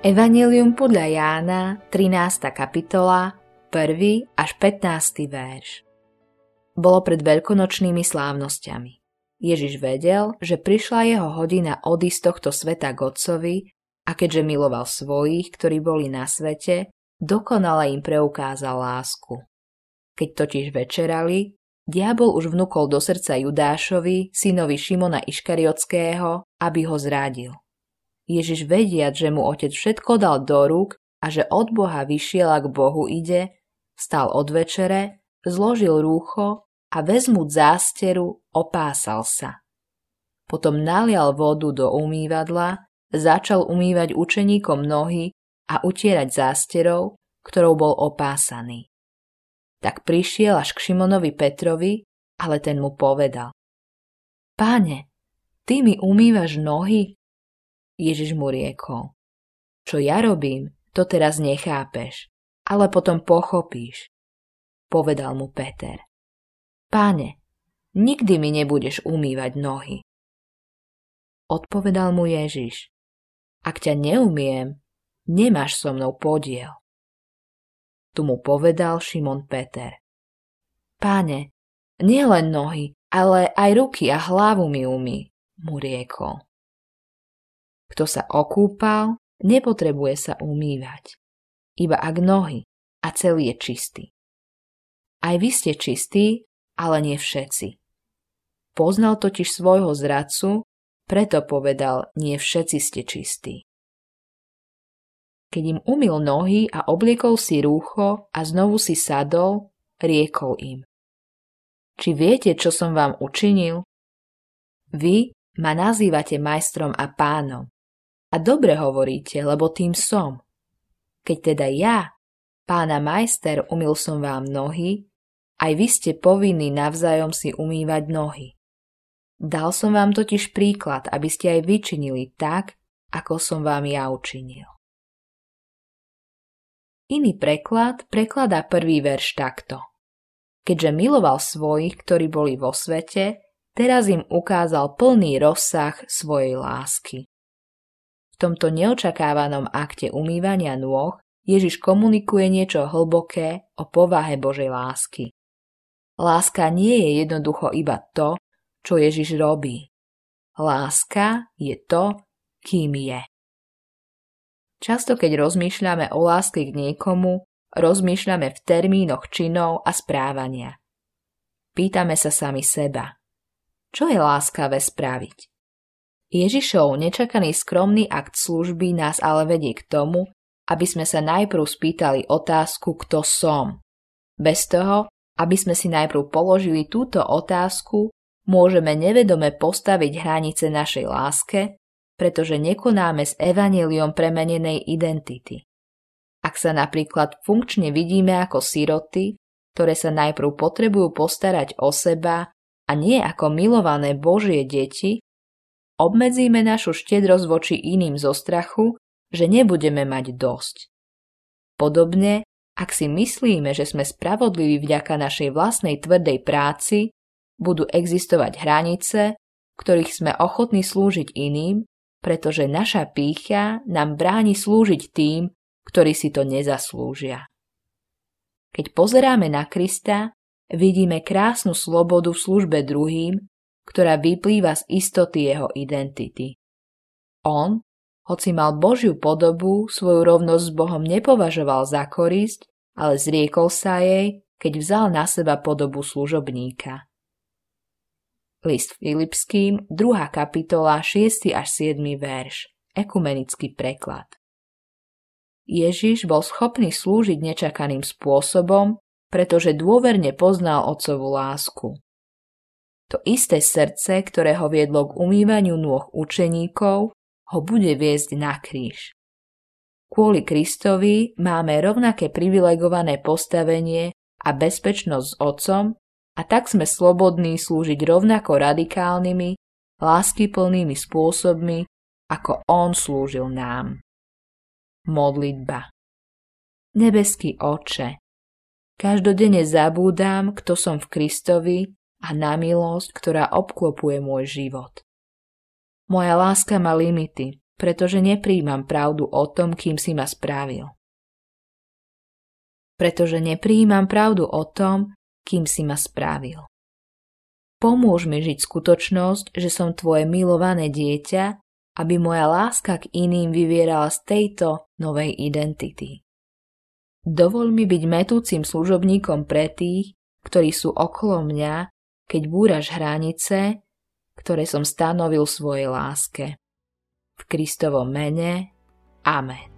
Evanjelium podľa Jána, 13. kapitola, 1. až 15. verš. Bolo pred veľkonočnými slávnosťami. Ježiš vedel, že prišla jeho hodina odísť z tohto sveta k Otcovi a keďže miloval svojich, ktorí boli na svete, dokonale im preukázal lásku. Keď totiž večerali, diabol už vnúkol do srdca Judášovi, synovi Šimona Iškariotského, aby ho zradil. Ježiš vediac, že mu Otec všetko dal do rúk a že od Boha vyšiel a k Bohu ide, vstal od večere, zložil rúcho a vezmúc zásteru, opásal sa. Potom nalial vodu do umývadla, začal umývať učeníkom nohy a utierať zásterou, ktorou bol opásaný. Tak prišiel až k Šimonovi Petrovi, ale ten mu povedal: Páne, ty mi umývaš nohy? Ježiš mu riekol: Čo ja robím, to teraz nechápeš, ale potom pochopíš. Povedal mu Peter: Páne, nikdy mi nebudeš umývať nohy. Odpovedal mu Ježiš: Ak ťa neumiem, nemáš so mnou podiel. Tu mu povedal Šimon Peter: Páne, nielen nohy, ale aj ruky a hlavu mi umý, mu riekol. Kto sa okúpal, nepotrebuje sa umývať, iba ak nohy, a celý je čistý. Aj vy ste čistí, ale nie všetci. Poznal totiž svojho zradcu, preto povedal: Nie všetci ste čistí. Keď im umyl nohy a obliekol si rúcho a znovu si sadol, riekol im: Či viete, čo som vám učinil? Vy ma nazývate majstrom a pánom. A dobre hovoríte, lebo tým som. Keď teda ja, pán a majster, umyl som vám nohy, aj vy ste povinní navzájom si umývať nohy. Dal som vám totiž príklad, aby ste aj vyčinili tak, ako som vám ja učinil. Iný preklad prekladá prvý verš takto: Keďže miloval svojich, ktorí boli vo svete, teraz im ukázal plný rozsah svojej lásky. V tomto neočakávanom akte umývania nôh Ježiš komunikuje niečo hlboké o povahe Božej lásky. Láska nie je jednoducho iba to, čo Ježiš robí. Láska je to, kým je. Často, keď rozmýšľame o láske k niekomu, rozmýšľame v termínoch činov a správania. Pýtame sa sami seba: Čo je láskavé spraviť? Ježišov nečakaný skromný akt služby nás ale vedie k tomu, aby sme sa najprv spýtali otázku: Kto som? Bez toho, aby sme si najprv položili túto otázku, môžeme nevedome postaviť hranice našej láske, pretože nekonáme s evanjeliom premenenej identity. Ak sa napríklad funkčne vidíme ako siroty, ktoré sa najprv potrebujú postarať o seba a nie ako milované Božie deti, obmedzíme našu štedrosť voči iným zo strachu, že nebudeme mať dosť. Podobne, ak si myslíme, že sme spravodliví vďaka našej vlastnej tvrdej práci, budú existovať hranice, ktorých sme ochotní slúžiť iným, pretože naša pýcha nám bráni slúžiť tým, ktorí si to nezaslúžia. Keď pozeráme na Krista, vidíme krásnu slobodu v službe druhým, ktorá vyplýva z istoty jeho identity. On, hoci mal Božiu podobu, svoju rovnosť s Bohom nepovažoval za korisť, ale zriekol sa jej, keď vzal na seba podobu služobníka. List Filipským, 2. kapitola, 6. až 7. verš, ekumenický preklad. Ježiš bol schopný slúžiť nečakaným spôsobom, pretože dôverne poznal Otcovu lásku. To isté srdce, ktoré ho viedlo k umývaniu nôh učeníkov, ho bude viesť na kríž. Kvôli Kristovi máme rovnaké privilegované postavenie a bezpečnosť s Otcom, a tak sme slobodní slúžiť rovnako radikálnymi, láskyplnými spôsobmi, ako on slúžil nám. Modlitba. Nebeský Otče, každodenne zabúdam, kto som v Kristovi, a na milosť, ktorá obklopuje môj život. Moja láska má limity, pretože neprijímam pravdu o tom, kým si ma správil. Pretože neprijímam pravdu o tom, kým si ma správil. Pomôž mi žiť skutočnosť, že som tvoje milované dieťa, aby moja láska k iným vyvierala z tejto novej identity. Dovoľ mi byť mätúcim služobníkom pre tých, ktorí sú okolo mňa, keď búraš hranice, ktoré som stanovil svojej láske. V Kristovom mene. Amen.